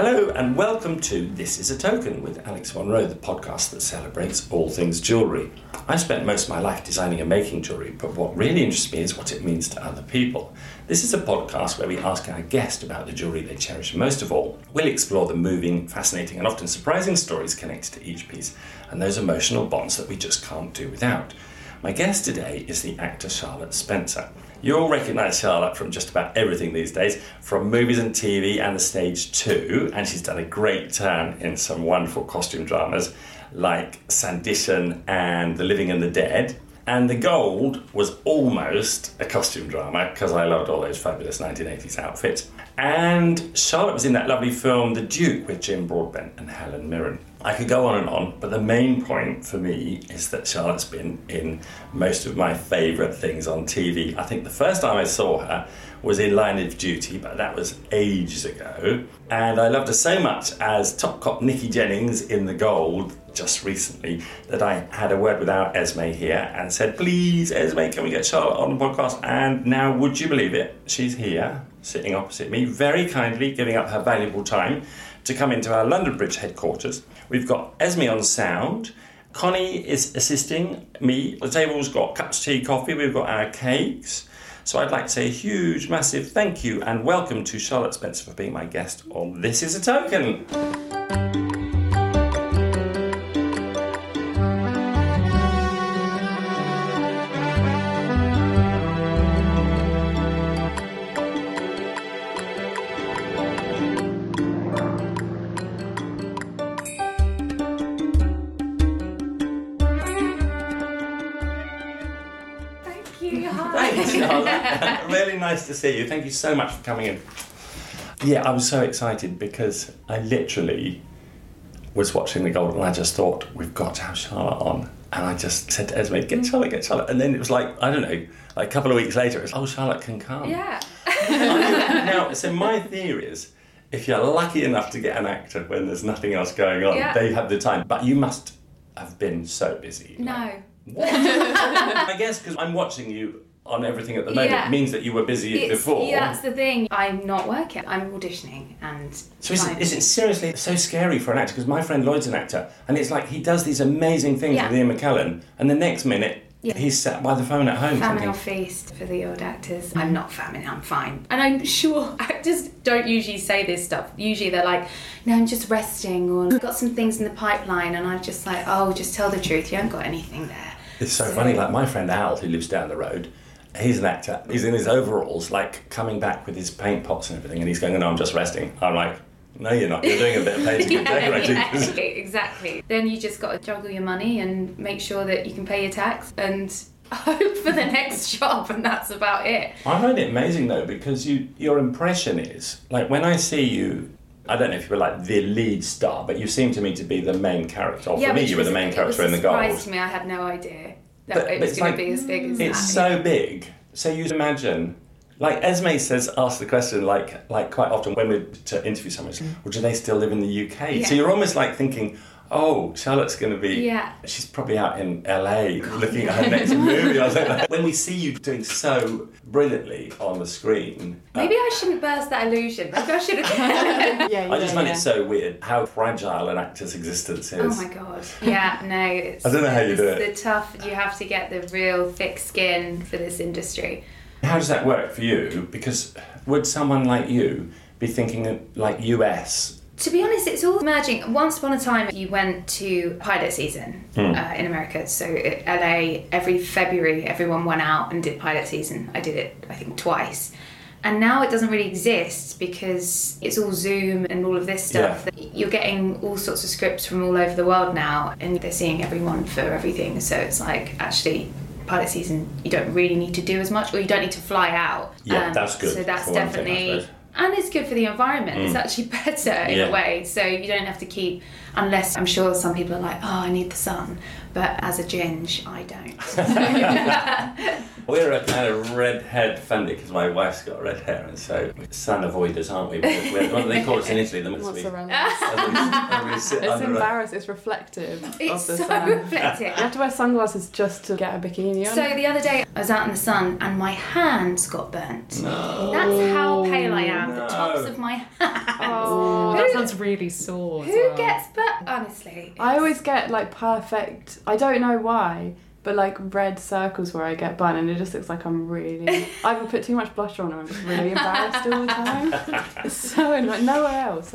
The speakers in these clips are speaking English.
Hello and welcome to This Is A Token with Alex Monroe, the podcast that celebrates all things jewellery. I spent most of my life designing and making jewellery, but what really interests me is what it means to other people. This is a podcast where we ask our guest about the jewellery they cherish most of all. We'll explore the moving, fascinating and often surprising stories connected to each piece and those emotional bonds that we just can't do without. My guest today is the actor Charlotte Spencer. You all recognise Charlotte from just about everything these days, from movies and TV and the stage too, and she's done a great turn in some wonderful costume dramas like Sanditon and The Living and the Dead. And The Gold was almost a costume drama because I loved all those fabulous 1980s outfits. And Charlotte was in that lovely film The Duke with Jim Broadbent and Helen Mirren. I could go on and on, but the main point for me is that Charlotte's been in most of my favourite things on TV. I think the first time I saw her was in Line of Duty, but that was ages ago. And I loved her so much as top cop Nicki Jennings in The Gold just recently that I had a word with our Esme here and said, please, Esme, can we get Charlotte on the podcast? And now, would you believe it, she's here, sitting opposite me, very kindly giving up her valuable time to come into our London Bridge headquarters. We've got Esme on sound. Connie is assisting me. The table's got cups, tea, coffee. We've got our cakes. So I'd like to say a huge, massive thank you and welcome to Charlotte Spencer for being my guest on This Is A Token. Nice to see you. Thank you so much for coming in. Yeah, I was so excited because I literally was watching The Gold and I just thought, we've got to have Charlotte on. And I just said to Esme, get Charlotte. And then it was like, I don't know, like a couple of weeks later, it was, oh, Charlotte can come. Yeah. Now, so my theory is, if you're lucky enough to get an actor when there's nothing else going on, yeah, they have the time. But you must have been so busy. No. Like, what? I guess because I'm watching you on everything at the moment, yeah, it means that you were busy before. Yeah, that's the thing. I'm not working. I'm auditioning and... So is it seriously so scary for an actor? Because my friend Lloyd's an actor, and it's like he does these amazing things, yeah, with Ian McKellen, and the next minute, yeah, he's sat by the phone at home. Famine or feast for the old actors. I'm not famine, I'm fine. And I'm sure actors don't usually say this stuff. Usually they're like, no, I'm just resting, or I've got some things in the pipeline, and I'm just like, oh, just tell the truth, you haven't got anything there. It's so funny, like my friend Al, who lives down the road, he's an actor. He's in his overalls, like, coming back with his paint pots and everything, and he's going, no, I'm just resting. I'm like, no, you're not. You're doing a bit of painting and decorating. Yeah, exactly. Then you just got to juggle your money and make sure that you can pay your tax and hope for the next job, and that's about it. I find it amazing, though, because your impression is, like, when I see you, I don't know if you were like the lead star, but you seem to me to be the main character. Or yeah, for me, you were the main character in The Gold. It surprised me. I had no idea that it was going to be as big as that. It's so big. So you imagine, like Esme says, ask the question, like quite often when we're to interview someone, well, do they still live in the UK? Yeah. So you're almost like thinking, oh, Charlotte's going to be, yeah, she's probably out in LA looking at her next movie. I was like, when we see you doing so brilliantly on the screen. Maybe I shouldn't burst that illusion. Maybe I should have. I just find it so weird how fragile an actor's existence is. Oh my God. Yeah, no. It's, I don't know how you do it. It's tough, you have to get the real thick skin for this industry. How does that work for you? Because would someone like you be thinking like US? To be honest, it's all merging. Once upon a time, you went to pilot season in America. So at LA, every February, everyone went out and did pilot season. I did it, I think, twice. And now it doesn't really exist because it's all Zoom and all of this stuff. Yeah. You're getting all sorts of scripts from all over the world now, and they're seeing everyone for everything. So it's like, actually, pilot season, you don't really need to do as much, or you don't need to fly out. Yeah, that's good. So that's definitely... And it's good for the environment. It's actually better in a way. So you don't have to keep, unless I'm sure some people are like, oh, I need the sun. But as a ginge, I don't. We're a kind of redhead family because my wife's got red hair, and so sun avoiders, aren't we? We're, what do they call us in Italy? The It's embarrassing. It's reflective. It's so reflective. You have to wear sunglasses just to get a bikini on. So the other day I was out in the sun and my hands got burnt. No. That's how pale I am. No. The tops of my hands. Oh, that sounds really sore. Who gets burnt? Honestly, I always get like perfect. I don't know why. But like red circles where I get burnt, and it just looks like I'm really. Either put too much blusher on, or I'm just really embarrassed all the time. It's so annoying. Nowhere else.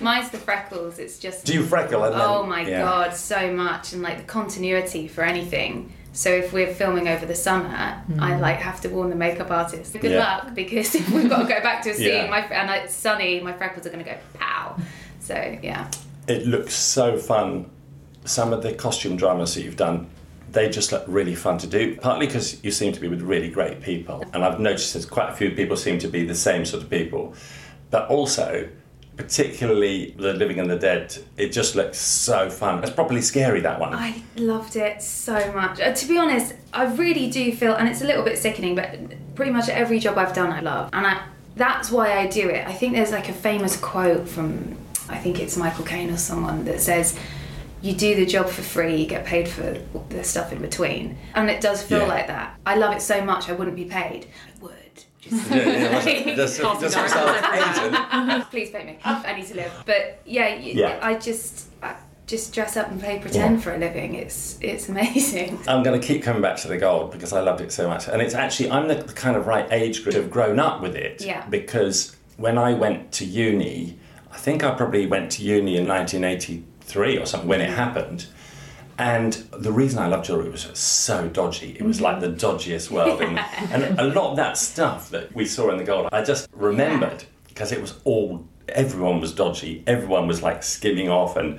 Mine's the freckles. It's just. Do you freckle? And then, oh my god, so much, and like the continuity for anything. So if we're filming over the summer, I like have to warn the makeup artist. Good luck, because if we've got to go back to a scene, and it's sunny, my freckles are going to go pow. So yeah. It looks so fun. Some of the costume dramas that you've done. They just look really fun to do, partly because you seem to be with really great people. And I've noticed that quite a few people seem to be the same sort of people. But also, particularly The Living and the Dead, it just looks so fun. It's properly scary, that one. I loved it so much. To be honest, I really do feel, and it's a little bit sickening, but pretty much every job I've done I love. And that's why I do it. I think there's like a famous quote from, I think it's Michael Caine or someone, that says, you do the job for free, you get paid for the stuff in between. And it does feel like that. I love it so much, I wouldn't be paid. I would. Just please pay me. I need to live. But I just dress up and play pretend for a living. It's amazing. I'm going to keep coming back to The Gold because I loved it so much. And it's actually, I'm the kind of right age group to have grown up with it. Yeah. Because when I went to uni, I think I probably went to uni in 1983 or something when it happened, and the reason I loved jewellery was so dodgy. It was like the dodgiest world, and a lot of that stuff that we saw in The Gold, I just remembered because it was all, everyone was dodgy, everyone was like skimming off, and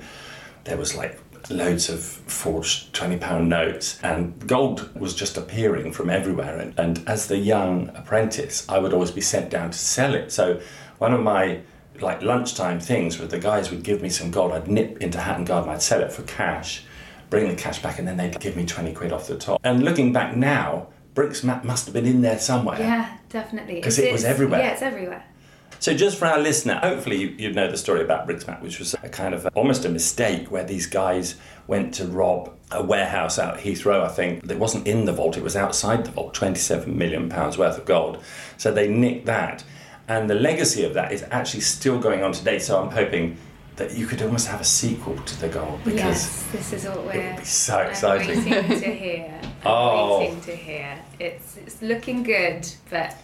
there was like loads of forged £20 notes, and gold was just appearing from everywhere, and as the young apprentice I would always be sent down to sell it. So one of my like lunchtime things where the guys would give me some gold, I'd nip into Hatton Garden, I'd sell it for cash, bring the cash back, and then they'd give me 20 quid off the top. And looking back now, Brink's-Mat must have been in there somewhere. Yeah, definitely. Because it was everywhere. Yeah, it's everywhere. So just for our listener, hopefully you know the story about Brink's-Mat, which was a kind of almost a mistake where these guys went to rob a warehouse out at Heathrow, I think. It wasn't in the vault, it was outside the vault, £27 million worth of gold. So they nicked that. And the legacy of that is actually still going on today, so I'm hoping that you could almost have a sequel to The Gold, because this is all it would be so exciting. I'm waiting to hear. Waiting to hear. It's looking good, but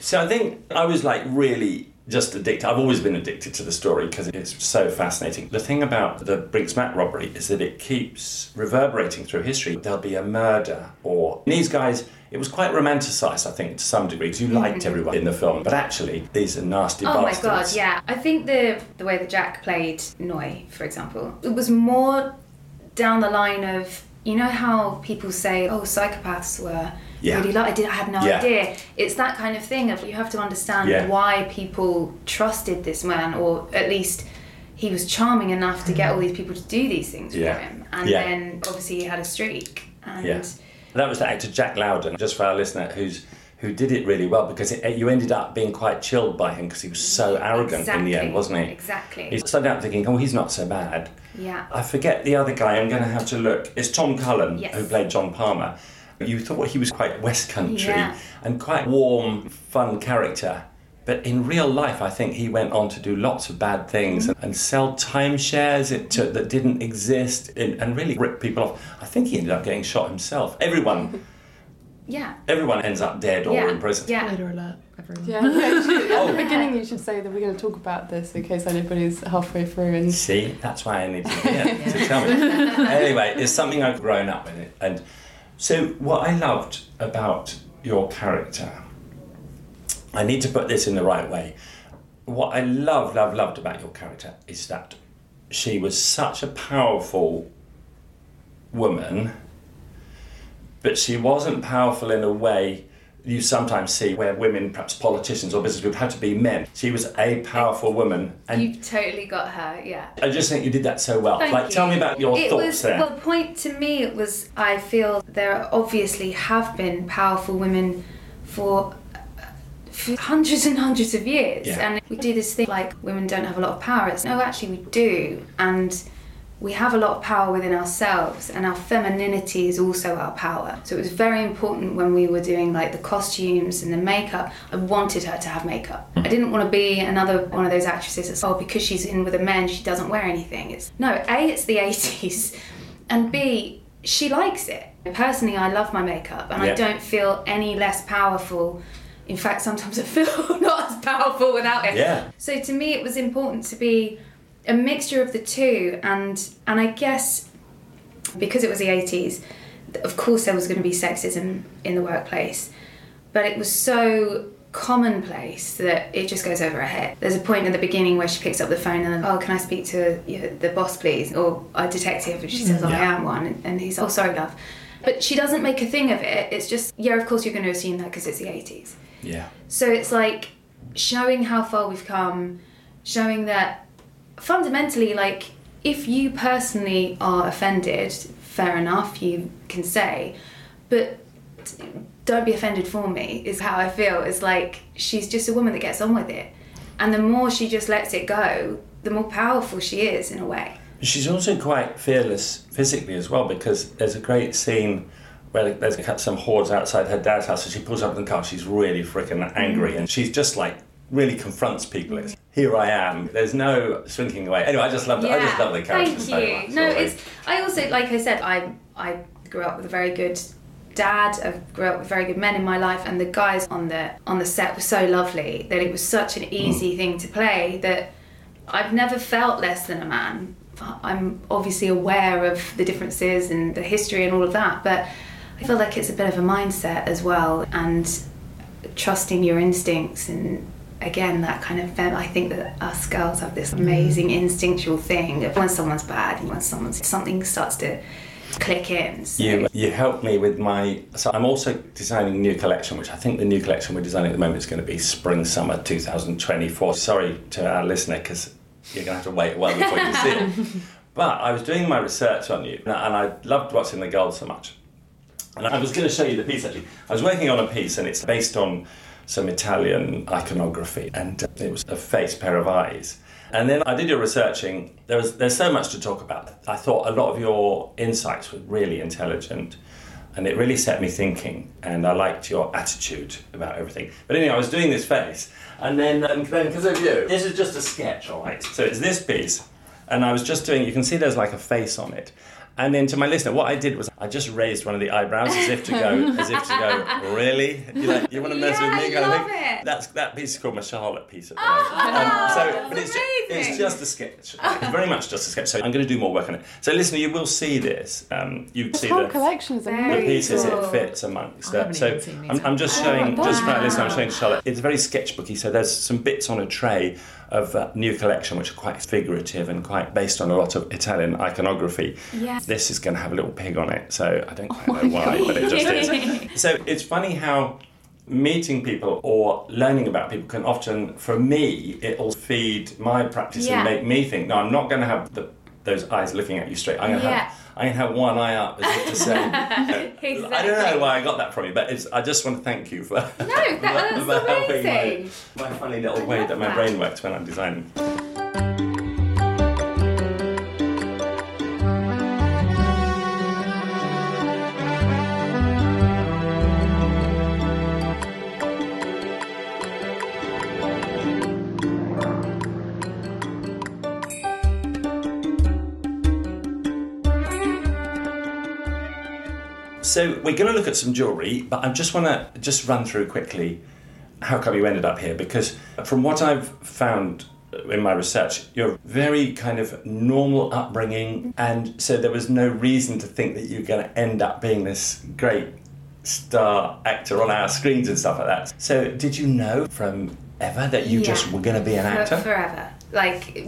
So I think I was like really just addicted. I've always been addicted to the story because it's so fascinating. The thing about the Brink's-Mat robbery is that it keeps reverberating through history. There'll be a murder, or these guys. It was quite romanticised, I think, to some degree, because you liked everyone in the film. But actually, these are nasty bastards. Oh, my God, yeah. I think the way that Jack played Noy, for example, it was more down the line of, you know how people say, oh, psychopaths were really like, I had no idea. It's that kind of thing of you have to understand why people trusted this man, or at least he was charming enough to get all these people to do these things for him. And then, obviously, he had a streak. And that was the actor Jack Loudon, just for our listener, who did it really well, because you ended up being quite chilled by him because he was so arrogant in the end, wasn't he? Exactly. You started out thinking, oh, he's not so bad. Yeah. I forget the other guy, I'm going to have to look. It's Tom Cullen, who played John Palmer. You thought he was quite West Country and quite warm, fun character. But in real life, I think he went on to do lots of bad things and sell timeshares that didn't exist and really rip people off. I think he ended up getting shot himself. Everyone ends up dead or in prison. Yeah. Later alert, everyone. Yeah. At the beginning, you should say that we're going to talk about this in case anybody's halfway through. And see, that's why I need you here to tell me. Anyway, it's something I've grown up with it. And so what I loved about your character, I need to put this in the right way. What I loved about your character is that she was such a powerful woman, but she wasn't powerful in a way you sometimes see where women, perhaps politicians or business people, had to be men. She was a powerful woman. And you've totally got her, yeah. I just think you did that so well. Thank you. Tell me about your thoughts there. Well, the point to me was, I feel there obviously have been powerful women for hundreds and hundreds of years. Yeah. And we do this thing like women don't have a lot of power. It's no, actually we do. And we have a lot of power within ourselves, and our femininity is also our power. So it was very important when we were doing like the costumes and the makeup. I wanted her to have makeup. I didn't want to be another one of those actresses that's, oh, because she's in with the men, she doesn't wear anything. It's no, A, it's the 80s, and B, she likes it. Personally, I love my makeup, and yeah. I don't feel any less powerful. In fact, sometimes I feel not as powerful without it. Yeah. So to me, it was important to be a mixture of the two, and I guess because it was the 80s, of course there was going to be sexism in the workplace, but it was so commonplace that it just goes over her head. There's a point in the beginning where she picks up the phone and, oh, can I speak to the boss please, or a detective, and she says, oh, yeah. I am one, and he's, oh, sorry love. But she doesn't make a thing of it. It's just, yeah, of course you're going to assume that because it's the 80s. Yeah. So it's like showing how far we've come, showing that fundamentally, like, if you personally are offended, fair enough, you can say, but don't be offended for me, is how I feel. It's like, she's just a woman that gets on with it. And the more she just lets it go, the more powerful she is, in a way. She's also quite fearless physically as well, because there's a great scene where there's some hordes outside her dad's house, and she pulls up in the car, she's really freaking angry, and she's just like, really confronts people. It's, here I am. There's no shrinking away. Anyway, I just loved it. Yeah, I just love the character so much. Thank you. No, it's... I also, like I said, I grew up with a very good dad. I grew up with very good men in my life, and the guys on the set were so lovely that it was such an easy thing to play that I've never felt less than a man. I'm obviously aware of the differences and the history and all of that, but I feel like it's a bit of a mindset as well, and trusting your instincts, and again, that kind of, I think that us girls have this amazing instinctual thing of when someone's bad and when something starts to click in. So. You helped me with my... So I'm also designing a new collection, which I think the new collection we're designing at the moment is going to be spring-summer 2024. Sorry to our listener, because you're going to have to wait a while before you see it. But I was doing my research on you, and I loved What's in the Gold so much. And I was going to show you the piece, actually. I was working on a piece, and it's based on some Italian iconography, and it was a face, pair of eyes. And then I did your researching. There's so much to talk about. I thought a lot of your insights were really intelligent, and it really set me thinking, and I liked your attitude about everything. But anyway, I was doing this face, and then because of you, this is just a sketch, all right? So it's this piece, and I was just doing, you can see there's like a face on it. And then to my listener, what I did was I just raised one of the eyebrows as if to go, really? You want to mess with me? I love it. That piece is called my Charlotte piece at the moment. But it's just a sketch. Very much just a sketch. So I'm going to do more work on it. So listener, you will see this. You see the collections, the pieces cool. It fits amongst. So I'm just showing, just for listener, I'm showing Charlotte. It's very sketchbooky. So there's some bits on a tray of a new collection, which are quite figurative and quite based on a lot of Italian iconography. Yeah. This is going to have a little pig on it, so I don't quite know why, but it just is. So it's funny how meeting people or learning about people can often, for me, it'll feed my practice and make me think, no, I'm not going to have those eyes looking at you straight. I'm going to have one eye up, as if to say. Exactly. I don't know why I got that from you, but I just want to thank you for for helping my funny little way that my brain works when I'm designing. So we're going to look at some jewellery, but I just want to run through quickly how come you ended up here, because from what I've found in my research, you're very kind of normal upbringing, and so there was no reason to think that you're going to end up being this great star actor on our screens and stuff like that. So did you know from ever that you just were going to be an actor? Forever. Like,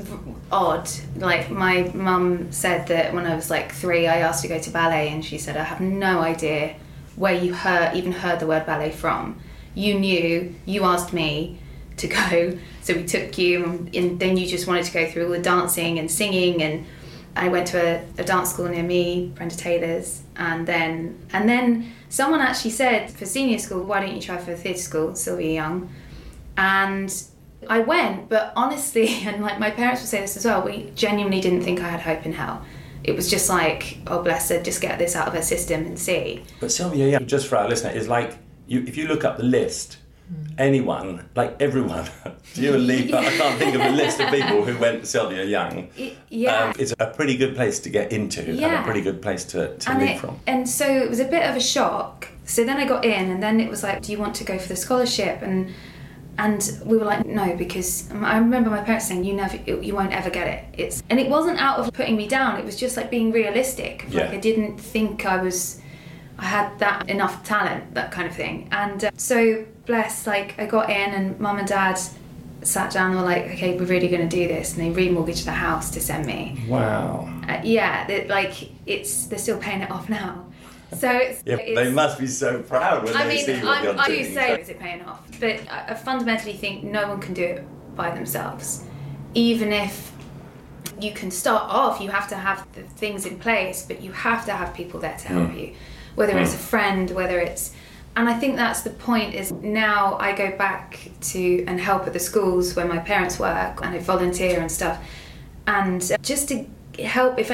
odd. Like, my mum said that when I was like 3, I asked to go to ballet, and she said, I have no idea where you even heard the word ballet from. You knew, you asked me to go, so we took you, and then you just wanted to go through all the dancing and singing, and I went to a dance school near me, Brenda Taylor's, and then someone actually said, for senior school, why don't you try for theatre school, Sylvia Young, and I went, but honestly, and like my parents would say this as well, we genuinely didn't think I had hope in hell. It was just like, oh bless her, just get this out of her system and see. But Sylvia Young, just for our listener, is like, if you look up the list, anyone, like everyone, you and Lee, but I can't think of a list of people who went to Sylvia Young. Yeah. It's a pretty good place to get into, and a pretty good place to leave from. And so it was a bit of a shock. So then I got in, and then it was like, do you want to go for the scholarship? And we were like, no, because I remember my parents saying, you won't ever get it. And it wasn't out of putting me down, it was just like being realistic. Yeah. Like I didn't think I had that enough talent, that kind of thing. And so blessed, like I got in and mum and dad sat down and were like, okay, we're really going to do this. And they remortgaged the house to send me. Wow. They're still paying it off now. So they must be so proud when they see what you're doing. I do say, is it paying off? But I fundamentally think no one can do it by themselves. Even if you can start off, you have to have the things in place, but you have to have people there to help you. Whether it's a friend, whether it's... And I think that's the point, is now I go back to and help at the schools where my parents work, and I volunteer and stuff. And just to help if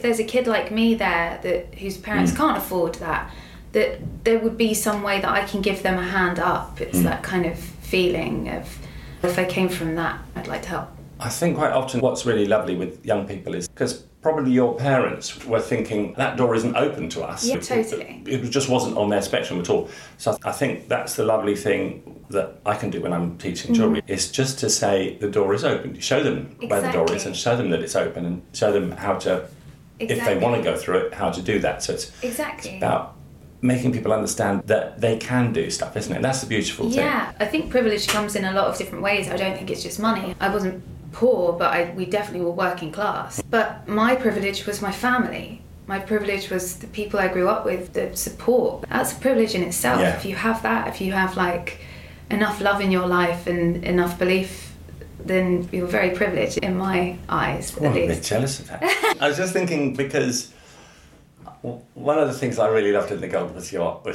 there's a kid like me there whose parents can't afford that there would be some way that I can give them a hand up. It's that kind of feeling of, if I came from that, I'd like to help. I think quite often what's really lovely with young people is, because probably your parents were thinking, that door isn't open to us. Yeah, totally. It just wasn't on their spectrum at all. So I think that's the lovely thing that I can do when I'm teaching children, is just to say the door is open. Show them where the door is, and show them that it's open, and show them how to, if they want to go through it, how to do that. So it's about making people understand that they can do stuff, isn't it? That's the beautiful thing. Yeah, I think privilege comes in a lot of different ways. I don't think it's just money. I wasn't poor, but we definitely were working class. But my privilege was my family. My privilege was the people I grew up with, the support. That's a privilege in itself. Yeah. If you have that, if you have like enough love in your life and enough belief, then you're very privileged, in my eyes. Well, I'm a bit jealous of that. I was just thinking, because one of the things I really loved in The Gold was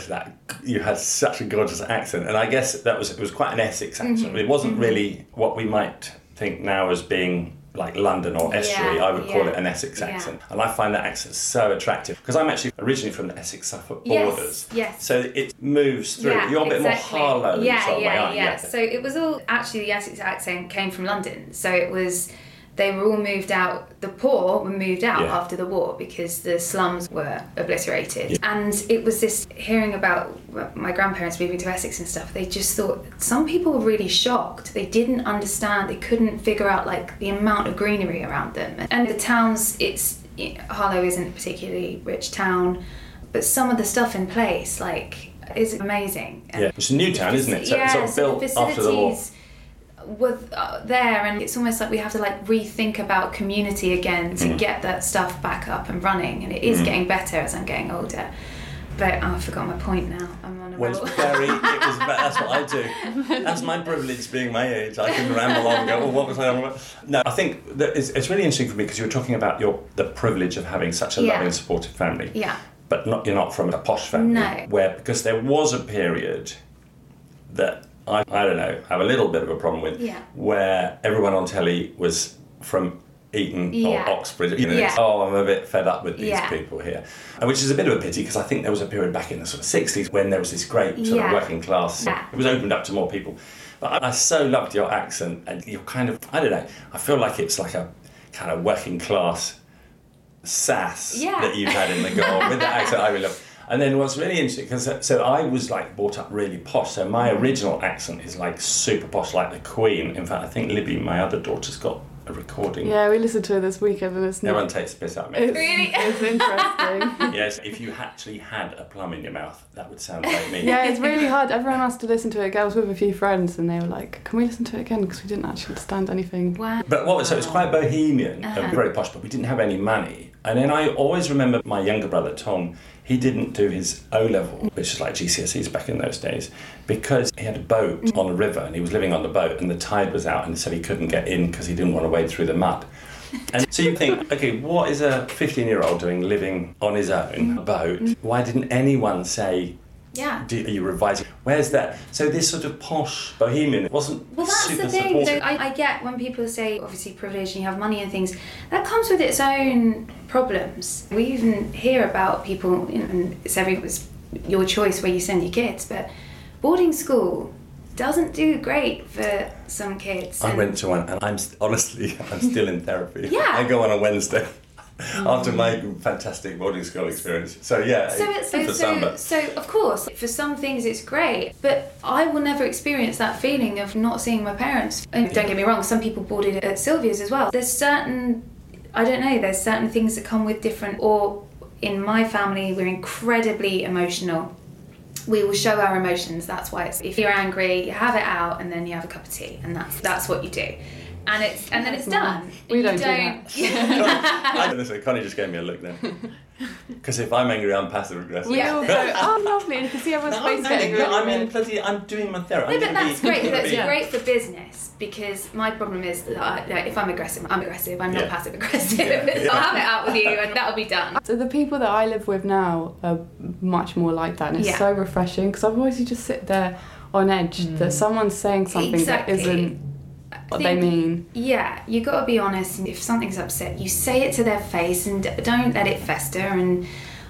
that you had such a gorgeous accent, and I guess it was quite an Essex accent. Mm-hmm. It wasn't really what we might think now as being like London or Estuary. I would call it an Essex accent, and I find that accent so attractive, because I'm actually originally from the Essex-Suffolk borders, so it moves through. You're a bit more Harlow sort of way, aren't you? So it was all actually, the Essex accent came from London, so it was, they were all moved out, the poor were moved out after the war, because the slums were obliterated, and it was this, hearing about my grandparents moving to Essex and stuff, they just thought, some people were really shocked, they didn't understand, they couldn't figure out like the amount of greenery around them, and the towns, Harlow isn't a particularly rich town, but some of the stuff in place like is amazing. And it's a new town, isn't it? So it's sort of built after the war. Were there, and it's almost like we have to like rethink about community again to get that stuff back up and running, and it is getting better as I'm getting older, but I forgot my point now. I'm on a roll. That's what I do, that's my privilege, being my age, I can ramble on and go, well, what was I on about? No, I think that it's really interesting for me, because you were talking about the privilege of having such a loving, supportive family, but you're not from a posh family, because there was a period that I don't know, I have a little bit of a problem with, where everyone on telly was from Eton or Oxford, I'm a bit fed up with these people here, which is a bit of a pity, because I think there was a period back in the sort of 60s when there was this great sort of working class, it was opened up to more people, but I so loved your accent, and you're kind of, I don't know, I feel like it's like a kind of working class sass that you've had in The Gold with that accent. I really love. And then what's really interesting, because so I was like brought up really posh, so my original accent is like super posh, like the Queen. In fact, I think Libby, my other daughter's got a recording. Yeah, we listened to it this weekend. And everyone takes a piss out of me. It's interesting. Yes, if you actually had a plum in your mouth, that would sound like me. Yeah, it's really hard. Everyone asked to listen to it. I was with a few friends, and they were like, can we listen to it again? Because we didn't actually understand anything. Wow. But so it was quite bohemian and very posh, but we didn't have any money. And then I always remember my younger brother, Tom, He didn't do his O-level, which is like GCSEs back in those days, because he had a boat on a river and he was living on the boat and the tide was out, and so he couldn't get in because he didn't want to wade through the mud. And so you think, okay, what is a 15-year-old doing living on his own boat? Why didn't anyone say... Yeah. Are you revising? Where's that? So this sort of posh bohemian wasn't. Well, that's super the thing. So I get when people say, obviously, privilege and you have money and things. That comes with its own problems. We even hear about people, you know, and it's your choice where you send your kids, but boarding school doesn't do great for some kids. I went to one, and I'm honestly still in therapy. Yeah. I go on a Wednesday. After my fantastic boarding school experience. So yeah, so of course, for some things it's great, but I will never experience that feeling of not seeing my parents. And don't get me wrong, some people boarded at Sylvia's as well. There's certain things that come with different, or in my family, we're incredibly emotional. We will show our emotions, that's why it's, if you're angry, you have it out and then you have a cup of tea and that's what you do. And then it's done. We don't do that. Listen, Connie just gave me a look then. Because if I'm angry, I'm passive aggressive. We all go, oh lovely, and you can see everyone's face getting angry. I'm doing my therapy. No, but that's great. That's great for business, because my problem is that if I'm aggressive, I'm aggressive. I'm not passive aggressive. So I'll have it out with you, and that'll be done. So the people that I live with now are much more like that, and it's so refreshing, because otherwise you just sit there on edge that someone's saying something that isn't. What they mean. Yeah, you got to be honest. If something's upset, you say it to their face and don't let it fester. And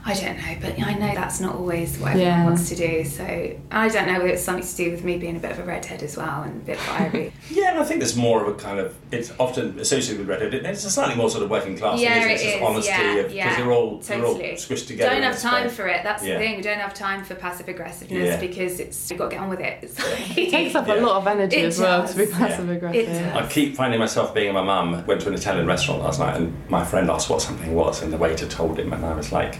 I don't know, but I know that's not always what everyone wants to do. So I don't know whether it's something to do with me being a bit of a redhead as well and a bit fiery. Yeah, and I think there's more of a kind of, it's often associated with redhead. It's a slightly more sort of working class thing, isn't it? It's just honesty, because they're all squished together. Don't have time for it. That's the thing. We don't have time for passive aggressiveness because you've got to get on with it. It takes up a lot of energy as well to be passive aggressive. I keep finding myself being my mum. Went to an Italian restaurant last night and my friend asked what something was and the waiter told him and I was like,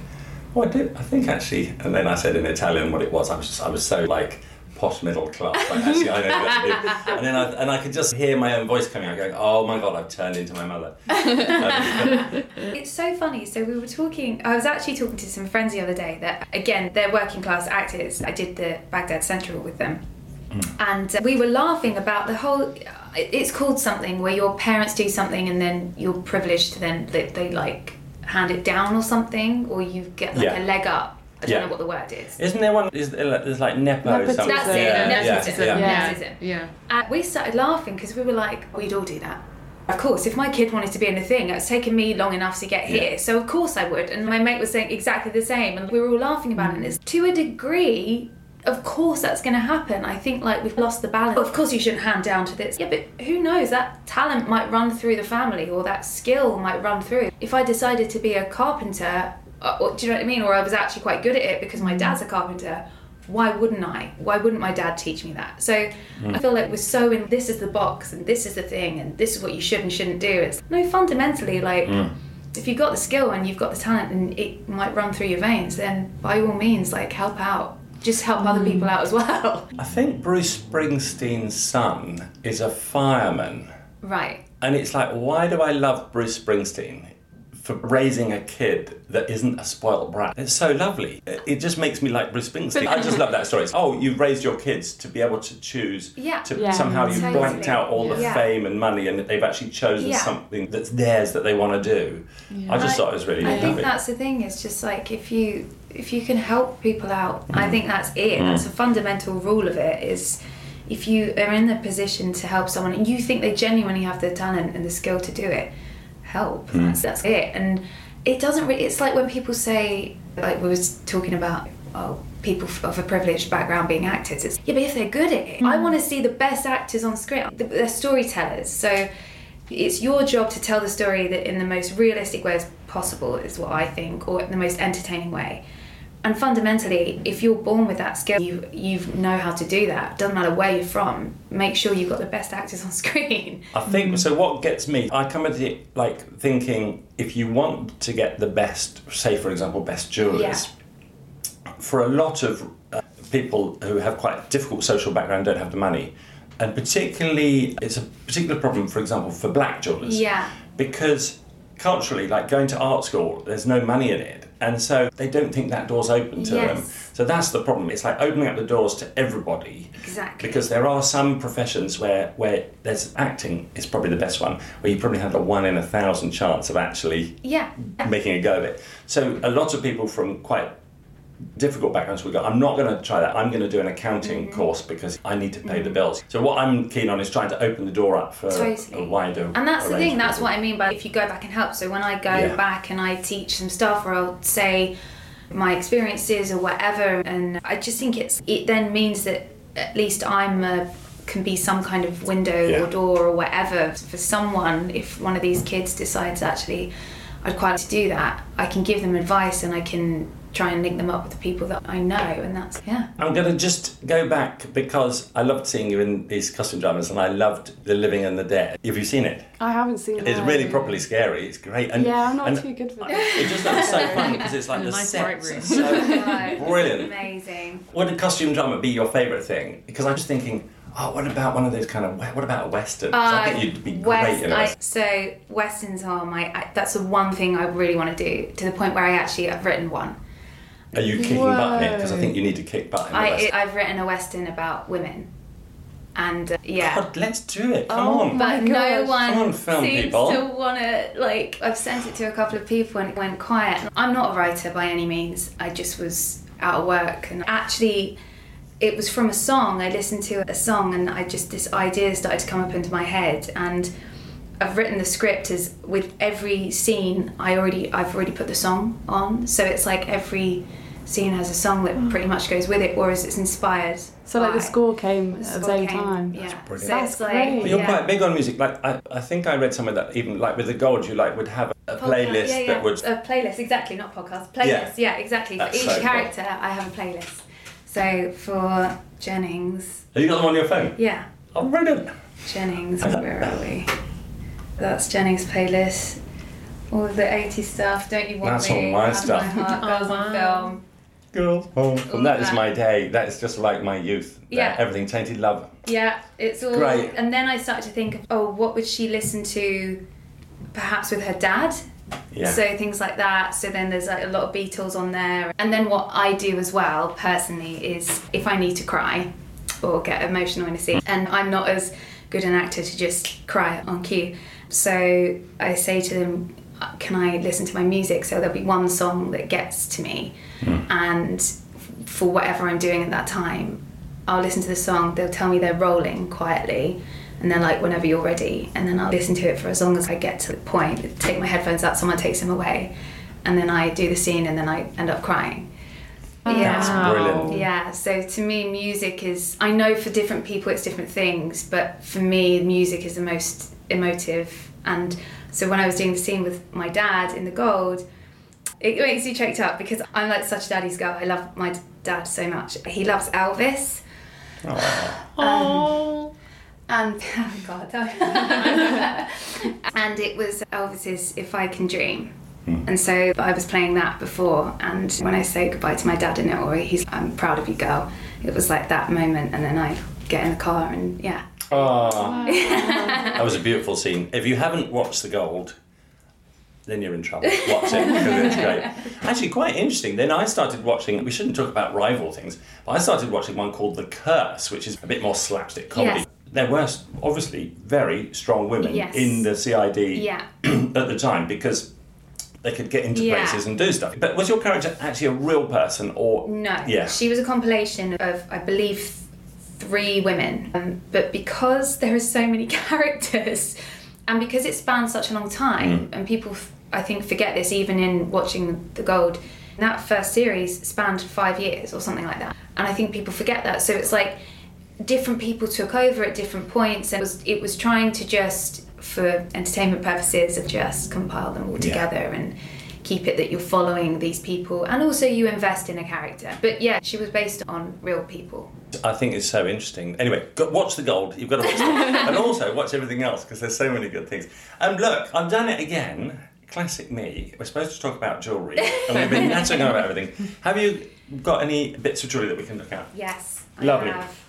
oh, I think actually, and then I said in Italian what it was. I was so like posh middle class. Like, actually, I know that. And then I could just hear my own voice coming out, going, "Oh my God, I've turned into my mother." It's so funny. So we were talking. I was actually talking to some friends the other day. That again, they're working class actors. I did the Baghdad Central with them, and we were laughing about the whole. It's called something where your parents do something, and then you're privileged to then that they like. Hand it down or something, or you get like a leg up. I don't know what the word is. Isn't there one? There's like nepo or something. That's it. Nepotism. And we started laughing because we were like, we'd all do that. Of course, if my kid wanted to be in a thing, it's taken me long enough to get here, so of course I would. And my mate was saying exactly the same, and we were all laughing about it. And it's to a degree. Of course that's going to happen. I think like we've lost the balance. Of course you shouldn't hand down to this. Yeah, but who knows? That talent might run through the family, or that skill might run through. If I decided to be a carpenter, or, do you know what I mean? Or I was actually quite good at it because my dad's a carpenter. Why wouldn't I? Why wouldn't my dad teach me that? So I feel like we're so in this is the box and this is the thing and this is what you should and shouldn't do. It's no, fundamentally like... If you've got the skill and you've got the talent and it might run through your veins, then by all means, like help out. Just help other people out as well. I think Bruce Springsteen's son is a fireman. Right. And it's like, why do I love Bruce Springsteen for raising a kid that isn't a spoiled brat? It's so lovely. It just makes me like Bruce Springsteen. I just love that story. It's, oh, you've raised your kids to be able to choose. Yeah. To somehow you've blanked out all the fame and money, and they've actually chosen something that's theirs that they want to do. Yeah. I just thought it was really lovely. I think that's the thing. It's just like if you can help people out, I think that's it. That's a fundamental rule of it, is if you are in the position to help someone and you think they genuinely have the talent and the skill to do it, help. That's it. And it doesn't really, it's like when people say, like we were talking about, oh, people of a privileged background being actors. It's, yeah, but if they're good at it, I want to see the best actors on screen. They're storytellers. So it's your job to tell the story that in the most realistic way as possible, is what I think, or in the most entertaining way. And fundamentally, if you're born with that skill, you know how to do that. Doesn't matter where you're from. Make sure you've got the best actors on screen. I think so. What gets me, I come at it like thinking, if you want to get the best, say for example, best jurors, for a lot of people who have quite a difficult social background, don't have the money, and particularly it's a particular problem, for example, for black jurors, because culturally, like going to art school, there's no money in it. And so they don't think that door's open to them. So that's the problem. It's like opening up the doors to everybody. Exactly. Because there are some professions where there's acting is probably the best one, where you probably have a 1 in 1,000 chance of actually making a go of it. So a lot of people from quite difficult backgrounds will go, I'm not going to try that. I'm going to do an accounting course because I need to pay the bills. So what I'm keen on is trying to open the door up for a wider... And that's the thing, that's what I mean by if you go back and help. So when I go back and I teach some stuff, or I'll say my experiences or whatever, and I just think it then means that at least can be some kind of window or door or whatever for someone. If one of these kids decides, actually, I'd quite like to do that, I can give them advice and I can try and link them up with the people that I know, and that's, I'm going to just go back, because I loved seeing you in these costume dramas, and I loved The Living and the Dead. Have you seen it? I haven't seen it. It's really properly scary. It's great. And, I'm not too good for that. It just looks so fun, because it's like the sets are so brilliant. Amazing. Would a costume drama be your favourite thing? Because I'm just thinking, what about one of those kind of... What about a Western? I think you'd be great in it. So Westerns are that's the one thing I really want to do, to the point where I've written one. Are you kicking butt in it? Because I think you need to kick butt in it. I've written a Western about women. And, God, let's do it. Come on. But no one seems to want to, I've sent it to a couple of people and it went quiet. I'm not a writer by any means. I just was out of work. And actually, it was from a song. I listened to a song and this idea started to come up into my head. And I've written the script as with every scene, I've already put the song on. So it's like every... scene has a song that pretty much goes with it, or is it's inspired. So the score came at the same time. Yeah. That's brilliant. So it's but you're quite big on music. I think I read somewhere that even with The Gold, you would have a playlist that would... A playlist, exactly, not podcast. Playlist, exactly. That's for each character, cool. I have a playlist. So for Jennings... Have you got them on your phone? Yeah. I've read it. Jennings, where are we? That's Jennings' playlist. All of the 80s stuff, Don't You Want Me? That's all my stuff. My heart, Girls on Film. Girls home. And that is my day. That is just like my youth. Yeah. Everything tainted love. Yeah, it's all great. And then I started to think of, what would she listen to perhaps with her dad? Yeah. So things like that. So then there's a lot of Beatles on there. And then what I do as well, personally, is if I need to cry or get emotional in a scene, and I'm not as good an actor to just cry on cue. So I say to them, can I listen to my music? So there'll be one song that gets to me, and for whatever I'm doing at that time, I'll listen to the song. They'll tell me they're rolling quietly, and they're like, whenever you're ready. And then I'll listen to it for as long as I get to the point, take my headphones out, someone takes them away, and then I do the scene, and then I end up crying. Wow. Yeah. That's brilliant. Yeah, so to me, music is... I know for different people it's different things, but for me, music is the most emotive. And so when I was doing the scene with my dad in The Gold, it makes you choked up, because I'm like such a daddy's girl. I love my dad so much. He loves Elvis. And oh God. And it was Elvis's If I Can Dream. And so I was playing that before, and when I say goodbye to my dad in it, or he's, I'm proud of you, girl, it was like that moment, and then I get in the car and that was a beautiful scene. If you haven't watched The Gold, then you're in trouble. Watch it, because it's great. Actually, quite interesting. Then I started watching... We shouldn't talk about rival things, but I started watching one called The Curse, which is a bit more slapstick comedy. Yes. There were obviously very strong women in the CID at the time, because they could get into places and do stuff. But was your character actually a real person, or...? No. Yeah. She was a compilation of, I believe... 3 women, but because there are so many characters, and because it spans such a long time, and people I think forget this even in watching The Gold, that first series spanned 5 years or something like that, and I think people forget that. So it's like different people took over at different points, and it was trying to, just for entertainment purposes, of just compile them all together and keep it that you're following these people, and also you invest in a character. But she was based on real people. I think it's so interesting. Anyway, watch The Gold. You've got to watch it. And also watch everything else, because there's so many good things. And look, I've done it again. Classic me. We're supposed to talk about jewellery, and we've been nattering on about everything. Have you got any bits of jewellery that we can look at? Yes, lovely. I have.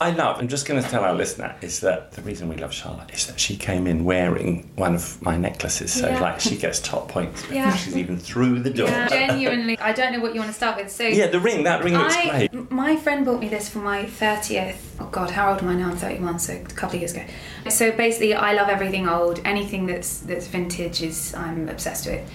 I love, I'm just going to tell our listener, is that the reason we love Charlotte is that she came in wearing one of my necklaces, so like she gets top points before she's even through the door. Yeah. Genuinely, I don't know what you want to start with. So yeah, the ring, that ring looks great. My friend bought me this for my 30th. Oh God, how old am I now? I'm 31, so a couple of years ago. So basically, I love everything old. Anything that's vintage is, I'm obsessed with.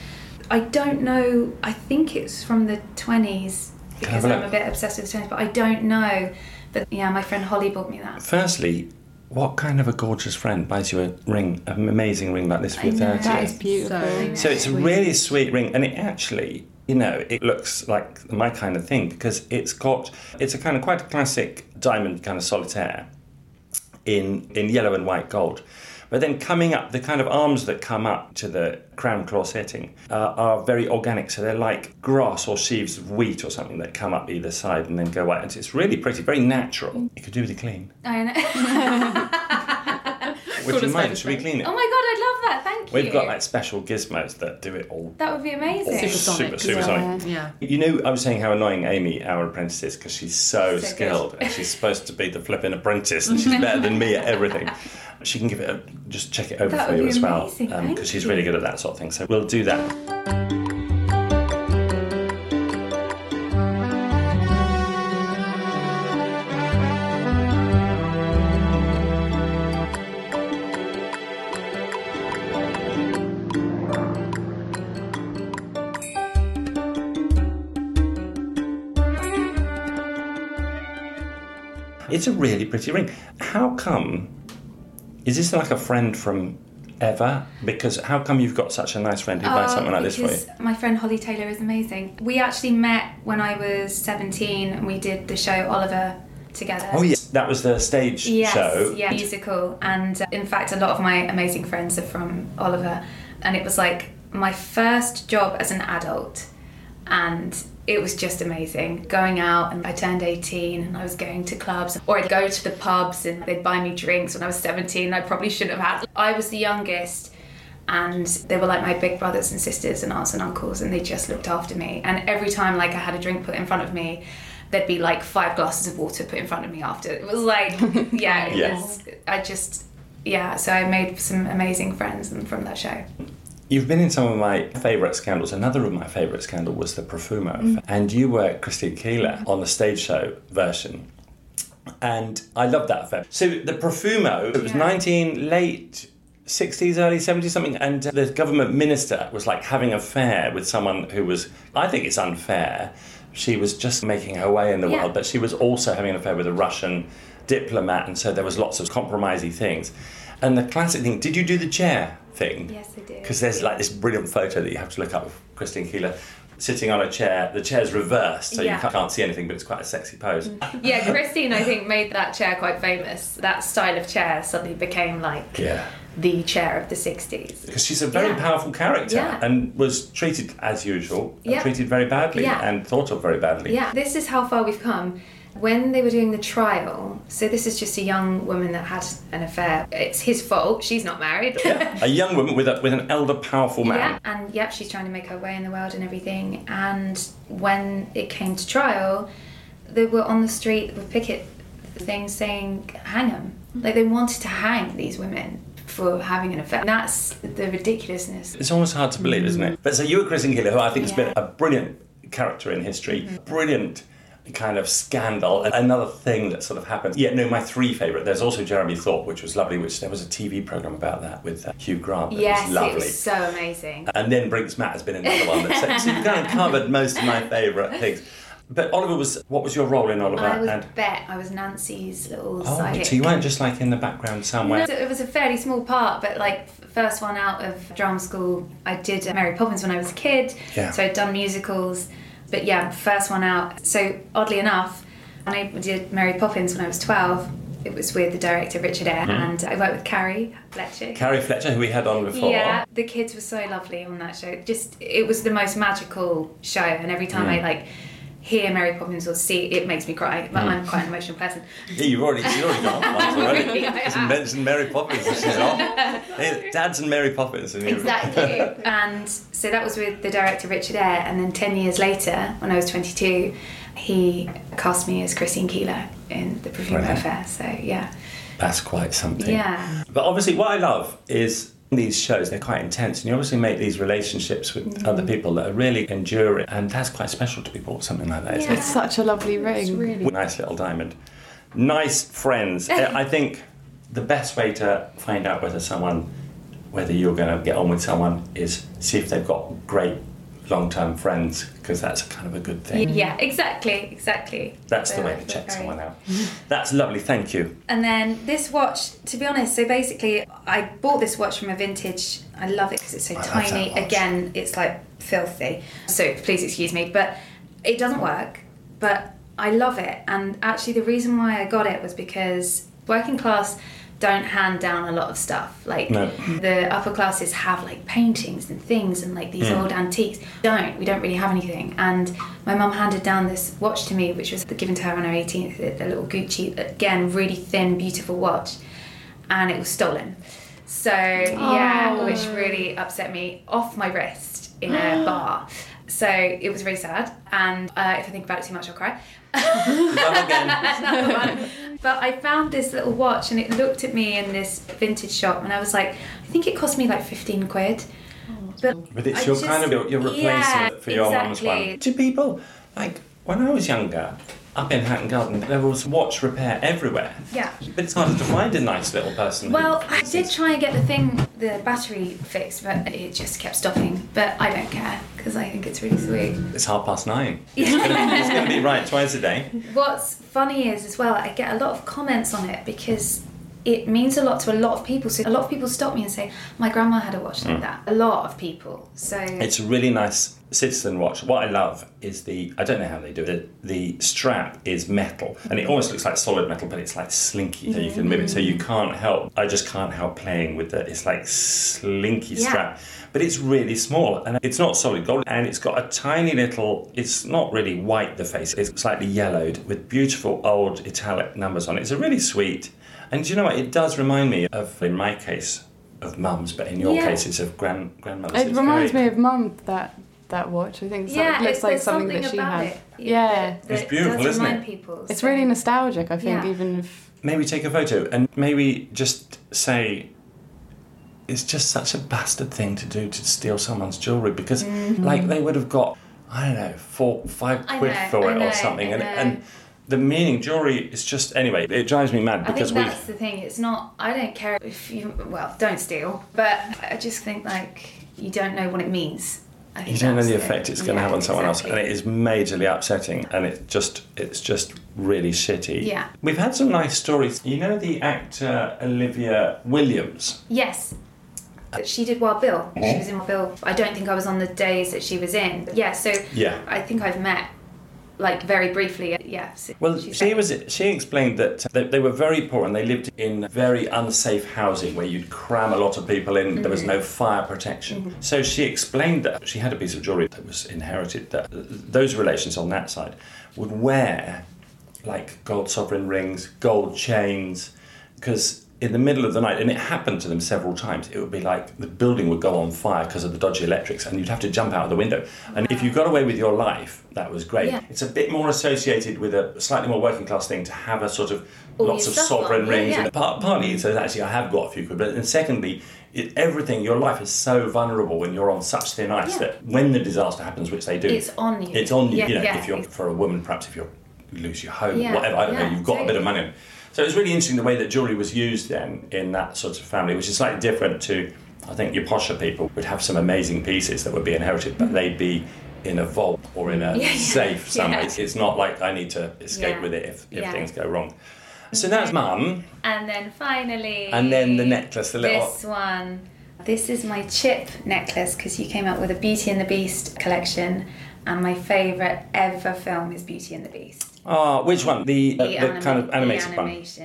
I don't know, I think it's from the 20s, because I'm a bit obsessed with the 20s, but I don't know. But yeah, my friend Holly bought me that. Firstly, what kind of a gorgeous friend buys you a ring, an amazing ring like this for your 30th? That is beautiful. So it's a really sweet ring, and it actually, you know, it looks like my kind of thing, because it's a kind of quite a classic diamond kind of solitaire in yellow and white gold. But then coming up, the kind of arms that come up to the crown corseting are very organic. So they're like grass or sheaves of wheat or something that come up either side and then go white. And it's really pretty, very natural. You could do with a clean. I know. Would you mind? Should we clean it? Oh my God, I'd love that. Thank you. We've got like special gizmos that do it all. That would be amazing. Supersonic. Yeah. You know, I was saying how annoying Amy, our apprentice, is because she's so skilled. And she's supposed to be the flipping apprentice and she's better than me at everything. She can give it a... Just check it over that for you as well. Because she's really good at that sort of thing. So we'll do that. It's a really pretty ring. How come... Is this like a friend from ever? Because how come you've got such a nice friend who buys something like this for you? My friend Holly Taylor is amazing. We actually met when I was 17 and we did the show Oliver together. Oh, yes. That was the stage show. Yes, musical. And in fact, a lot of my amazing friends are from Oliver. And it was like my first job as an adult. And it was just amazing. Going out, and I turned 18 and I was going to clubs, or I'd go to the pubs and they'd buy me drinks when I was 17 I probably shouldn't have had. I was the youngest and they were like my big brothers and sisters and aunts and uncles, and they just looked after me. And every time like I had a drink put in front of me, there'd be like 5 glasses of water put in front of me after. It was like, so I made some amazing friends from that show. You've been in some of my favourite scandals. Another of my favourite scandal was the Profumo Affair. And you were Christine Keeler on the stage show version. And I loved that affair. So the Profumo, it was late 60s, early 70s, something, and the government minister was like having an affair with someone who was, I think it's unfair, she was just making her way in the world, but she was also having an affair with a Russian diplomat, and so there was lots of compromisey things. And the classic thing, did you do the chair thing? Yes, I did. Because there's like this brilliant photo that you have to look up of Christine Keeler sitting on a chair. The chair's reversed, so you can't see anything, but it's quite a sexy pose. Yeah, Christine, I think, made that chair quite famous. That style of chair suddenly became like the chair of the 60s. Because she's a very powerful character and was treated as usual, treated very badly and thought of very badly. Yeah, this is how far we've come. When they were doing the trial, so this is just a young woman that had an affair. It's his fault, she's not married. A young woman with an elder, powerful man. Yeah, and she's trying to make her way in the world and everything. And when it came to trial, they were on the street with picket things saying, hang them. Like, they wanted to hang these women for having an affair. That's the ridiculousness. It's almost hard to believe, isn't it? But so you were Christine Keeler, who I think has been a brilliant character in history. Brilliant kind of scandal. Another thing that sort of happened. Yeah, no, my 3 favourite. There's also Jeremy Thorpe, which was lovely, which there was a TV programme about that with Hugh Grant. Yes, was lovely. It was so amazing. And then Brink's-Mat has been another one. So you've kind of covered most of my favourite things. But Oliver was... What was your role in Oliver? I was Bet. I was Nancy's little sidekick. So you weren't just like in the background somewhere? No, it was a fairly small part, but like first one out of drama school. I did Mary Poppins when I was a kid. Yeah. So I'd done musicals. But yeah, first one out. So oddly enough, when I did Mary Poppins when I was 12, it was with the director Richard Eyre, and I worked with Carrie Fletcher. Carrie Fletcher, who we had on before. Yeah, the kids were so lovely on that show. Just, it was the most magical show, and every time I like hear Mary Poppins or see it, makes me cry. But I'm quite an emotional person. Yeah, you've already gone once already. Just mentioned Mary Poppins and she's off. Dad's and Mary Poppins. And exactly. And so that was with the director Richard Eyre, and then 10 years later, when I was 22, he cast me as Christine Keeler. in the Profumo Affair. So yeah, that's quite something. Yeah. But obviously, what I love is these shows. They're quite intense, and you obviously make these relationships with other people that are really enduring, and that's quite special to be bought something like that. Yeah. Isn't it? It's such a lovely ring. It's really nice little diamond. Nice friends. I think the best way to find out whether you're going to get on with someone is see if they've got great long-term friends, because that's kind of a good thing. Yeah, exactly. That's the way to check someone out. That's lovely, thank you. And then this watch, to be honest, so basically I bought this watch from a vintage. I love it because it's so tiny. Again, it's like filthy, so please excuse me, but it doesn't work, but I love it. And actually the reason why I got it was because working class don't hand down a lot of stuff. Like, the upper classes have, like, paintings and things and, like, these old antiques. We don't really have anything. And my mum handed down this watch to me, which was given to her on her 18th, the little Gucci, again, really thin, beautiful watch. And it was stolen. So, yeah, which really upset me, off my wrist in a bar. So it was really sad. And if I think about it too much, I'll cry. But I found this little watch and it looked at me in this vintage shop and I was like, I think it cost me like 15 quid. But it's your kind of, your replacement for your mum's one. Do people, like when I was younger, up in Hatton Garden, there was watch repair everywhere. Yeah. But it's harder to find a nice little person. Well, I did try and get the battery fixed, but it just kept stopping. But I don't care, because I think it's really sweet. It's 9:30. It's going to be right twice a day. What's funny is, as well, I get a lot of comments on it, because it means a lot to a lot of people. So a lot of people stop me and say, my grandma had a watch like that. A lot of people. So it's a really nice citizen watch. What I love is I don't know how they do it, the strap is metal. And it almost looks like solid metal, but it's like slinky. So you can move it. So you can't help. I just can't help playing with it. It's like slinky strap. But it's really small. And it's not solid gold. And it's got a tiny little, it's not really white, the face. It's slightly yellowed with beautiful old italic numbers on it. It's a really sweet. And do you know what? It does remind me of, in my case, of mum's, but in your case, it's of grandmother's. It reminds me of mum, that watch. I think it looks like something that she had. Yeah. It's beautiful, isn't it? People, so. It's really nostalgic, I think, even if... Maybe take a photo and maybe just say, it's just such a bastard thing to do, to steal someone's jewellery, because, like, they would have got, I don't know, 4-5 quid for it or something. And the meaning, jewellery is just... Anyway, it drives me mad because we... I think that's the thing. It's not... I don't care if you... Well, don't steal. But I just think, like, you don't know what it means. I think you don't know the effect it's going to have on someone else. And it is majorly upsetting. And it's just really shitty. Yeah. We've had some nice stories. You know the actor Olivia Williams? Yes. She did Wild Bill. She was in Wild Bill. I don't think I was on the days that she was in. Yeah, so... Yeah. I think I've met... Like, very briefly, yes. Well, she explained that they were very poor and they lived in very unsafe housing where you'd cram a lot of people in. There was no fire protection. So she explained that she had a piece of jewellery that was inherited, that those relations on that side would wear, like, gold sovereign rings, gold chains, because in the middle of the night, and it happened to them several times, it would be like the building would go on fire because of the dodgy electrics and you'd have to jump out of the window. And if you got away with your life, that was great. Yeah. It's a bit more associated with a slightly more working class thing to have a sort of lots of sovereign rings. Yeah. And partly it says, actually, I have got a few quid. But then secondly, your life is so vulnerable when you're on such thin ice that when the disaster happens, which they do... It's on you. It's on you. If you're, for a woman, perhaps if you lose your home, whatever, I don't know, you've got a bit of money. So it's really interesting the way that jewellery was used then in that sort of family, which is slightly different to, I think, your posher people would have some amazing pieces that would be inherited, but they'd be in a vault or in a safe somewhere. Yeah. It's not like I need to escape with it if things go wrong. So that's mum. And then finally... And then the necklace, the little... This one. This is my chip necklace, because you came out with a Beauty and the Beast collection, and my favourite ever film is Beauty and the Beast. Oh, which one? The kind of animated one. Is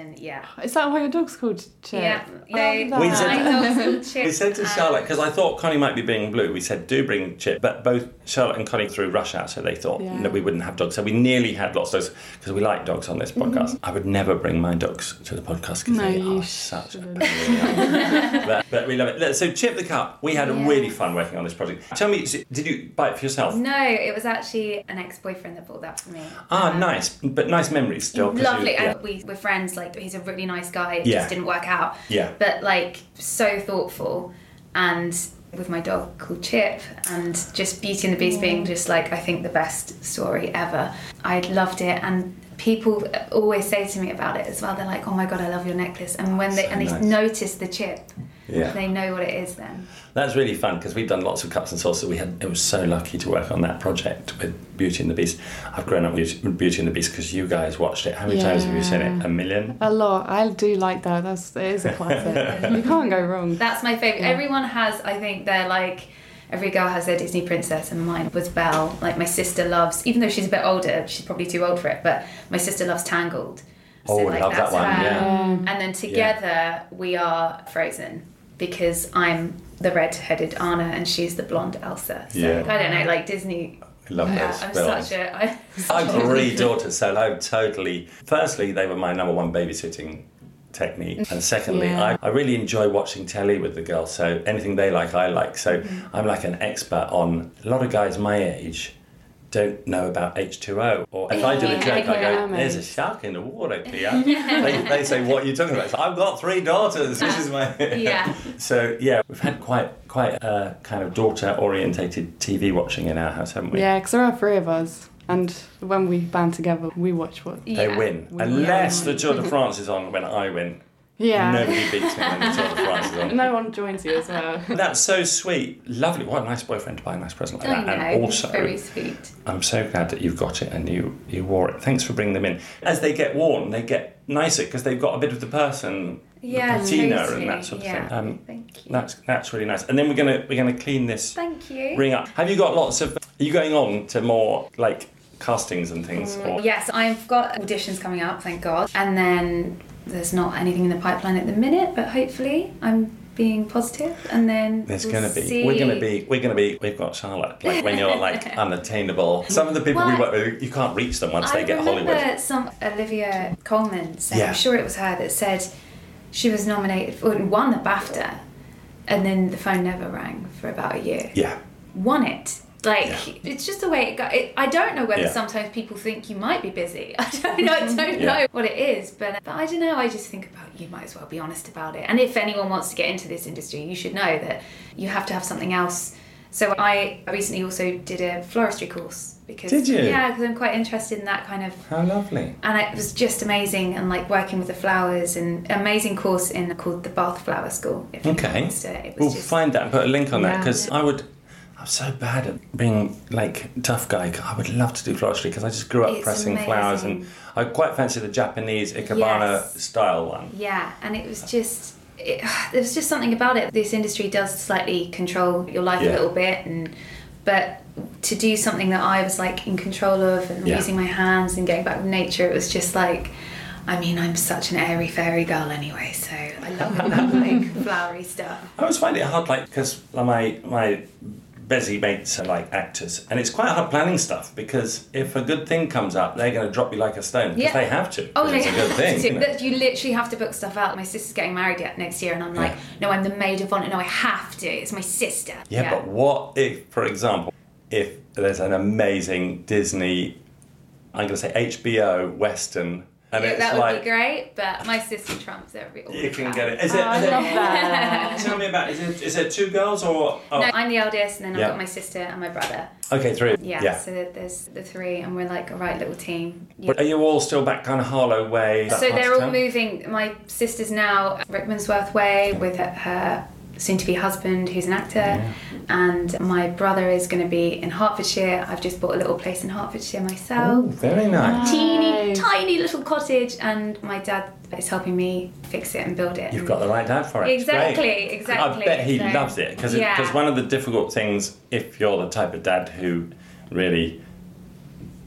that why your dog's called Chip? Yeah. We said to Charlotte, because I thought Connie might be being blue, we said, do bring Chip, but both Charlotte and Connie threw rush out, so they thought no, we wouldn't have dogs. So we nearly had lots of dogs, because we like dogs on this podcast. I would never bring my dogs to the podcast, because they are such a pain. But we love it. So Chip the Cup, we had a really fun working on this project. Tell me, did you buy it for yourself? No, it was actually an ex-boyfriend that bought that for me. Ah, nice. but nice memories still. Lovely. You, yeah. And we were friends. Like, he's a really nice guy. It just didn't work out. Yeah. But like, so thoughtful, and with my dog called Chip, and just Beauty and the Beast being just like, I think, the best story ever. I loved it, and people always say to me about it as well. They're like, "Oh my god, I love your necklace!" And when they notice the chip, they know what it is. Then that's really fun, because we've done lots of cups and saucers. It was so lucky to work on that project with Beauty and the Beast. I've grown up with Beauty and the Beast because you guys watched it. How many times have you seen it? A million. A lot. I do like that. It is a classic. You can't go wrong. That's my favourite. Yeah. Everyone has. I think they're like. Every girl has their Disney princess, and mine was Belle. Like, my sister loves, even though she's a bit older, she's probably too old for it, but my sister loves Tangled. So, I love that one, And then together we are Frozen, because I'm the red-headed Anna and she's the blonde Elsa. So, I don't know, like, Disney... I love those. I have three daughters, so I'm totally... Firstly, they were my number one babysitting technique, and secondly I really enjoy watching telly with the girls, so anything they like I like, so I'm like an expert on. A lot of guys my age don't know about H2O, or if I do a joke I go, "There's a shark in the water, Cleo." they say, "What are you talking about?" So, "I've got three daughters, this is my..." So we've had quite a kind of daughter orientated TV watching in our house, haven't we? Because there are three of us. And when we band together, we watch what they win. Unless the Tour de France is on when I win. Yeah. Nobody beats me when the Tour de France is on. No one joins you as well. That's so sweet. Lovely. What a nice boyfriend to buy a nice present like that. And also, very sweet. I'm so glad that you've got it and you wore it. Thanks for bringing them in. As they get worn, they get nicer because they've got a bit of the person, the patina and that sort of thing. Thank you. That's really nice. And then we're gonna clean this. Thank you. Ring up. Have you got lots of? Are you going on to more like castings and things? Yes, I've got auditions coming up, thank God. And then there's not anything in the pipeline at the minute, but hopefully I'm being positive, and then we've got Charlotte. Like, when you're like unattainable, some of the people we work with, you can't reach them once they get Hollywood. Some Olivia Colman said, I'm sure it was her that said she was nominated or won the BAFTA, and then the phone never rang for about a year. Yeah, won it. Like, it's just the way it goes. I don't know whether sometimes people think you might be busy. I don't know what it is, but I don't know. I just think about, you might as well be honest about it. And if anyone wants to get into this industry, you should know that you have to have something else. So I recently also did a floristry course. Did you? Yeah, because I'm quite interested in that kind of... How lovely. And it was just amazing, and like working with the flowers, and amazing course called the Bath Flower School. Okay. We'll find that and put a link on that, because I'm so bad at being like tough guy. I would love to do floristry because I just grew up pressing flowers, and I quite fancy the Japanese ikebana style one. Yeah, and it was just there was just something about it. This industry does slightly control your life a little bit, but to do something that I was like in control of, and using my hands and getting back with nature, it was just like. I mean, I'm such an airy fairy girl anyway, so I love that like flowery stuff. I always find it hard, like, because my busy mates are like actors, and it's quite hard planning stuff, because if a good thing comes up, they're going to drop you like a stone, because they have to. Oh, it's a good thing. You literally have to book stuff out. My sister's getting married next year, and I'm like, no, I'm the maid of honor. No, I have to. It's my sister. Yeah, but what if, for example, if there's an amazing Disney, I'm going to say HBO Western. Yeah, that would be great, but my sister trumps every. You can get it. I love that. Tell me about. Is it two girls or? Oh. No, I'm the eldest, and then I've got my sister and my brother. Okay, three. Yeah. So there's the three, and we're like a right little team. Yeah. But are you all still back kind of Harlow way? So they're all moving. My sister's now Rickmansworth way with her soon-to-be husband, who's an actor, and my brother is going to be in Hertfordshire. I've just bought a little place in Hertfordshire myself. Oh, very nice. Teeny, tiny little cottage, and my dad is helping me fix it and build it. You've got the right dad for it. Exactly. I bet he loves it, because one of the difficult things, if you're the type of dad who really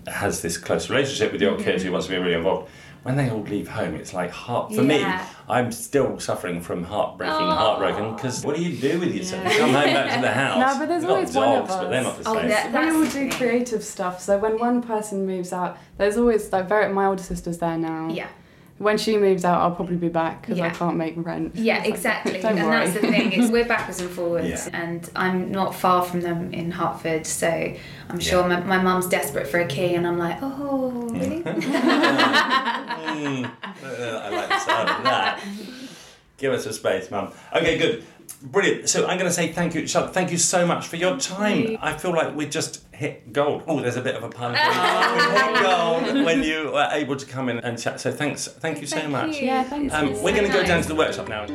has this close relationship with your kids, who wants to be really involved, when they all leave home, it's like heart. For me, I'm still suffering from heartbroken, because what do you do with yourself? You come home back to the house. No, but there's always one of us. But they're not the same. We all do creative stuff, so when one person moves out, there's always, like, my older sister's there now. Yeah. when she moves out, I'll probably be back because I can't make rent. Yeah, exactly. Don't worry. That's the thing, is we're backwards and forwards, and I'm not far from them in Hertford, so I'm sure my mum's desperate for a key, and I'm like, oh, really? I like the sound of that. Give us a space, Mum. Okay, good. Brilliant. So I'm going to say thank you, Charlotte. Thank you so much for your time. I feel like we just hit gold. Oh, there's a bit of a pun. We hit gold when you were able to come in and chat. So thanks. Thank you so much. Yeah, thanks. We're going to go down to the workshop now.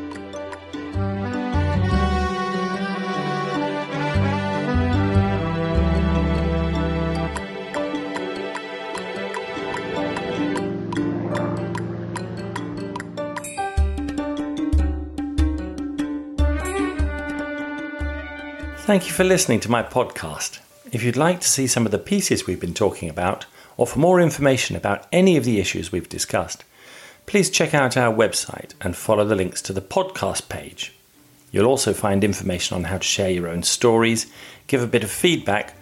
Thank you for listening to my podcast. If you'd like to see some of the pieces we've been talking about, or for more information about any of the issues we've discussed, please check out our website and follow the links to the podcast page. You'll also find information on how to share your own stories, give a bit of feedback,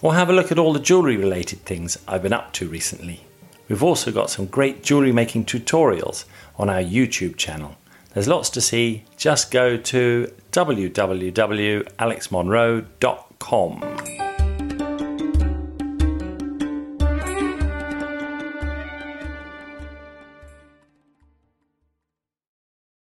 or have a look at all the jewellery-related things I've been up to recently. We've also got some great jewellery-making tutorials on our YouTube channel. There's lots to see. Just go to www.alexmonroe.com.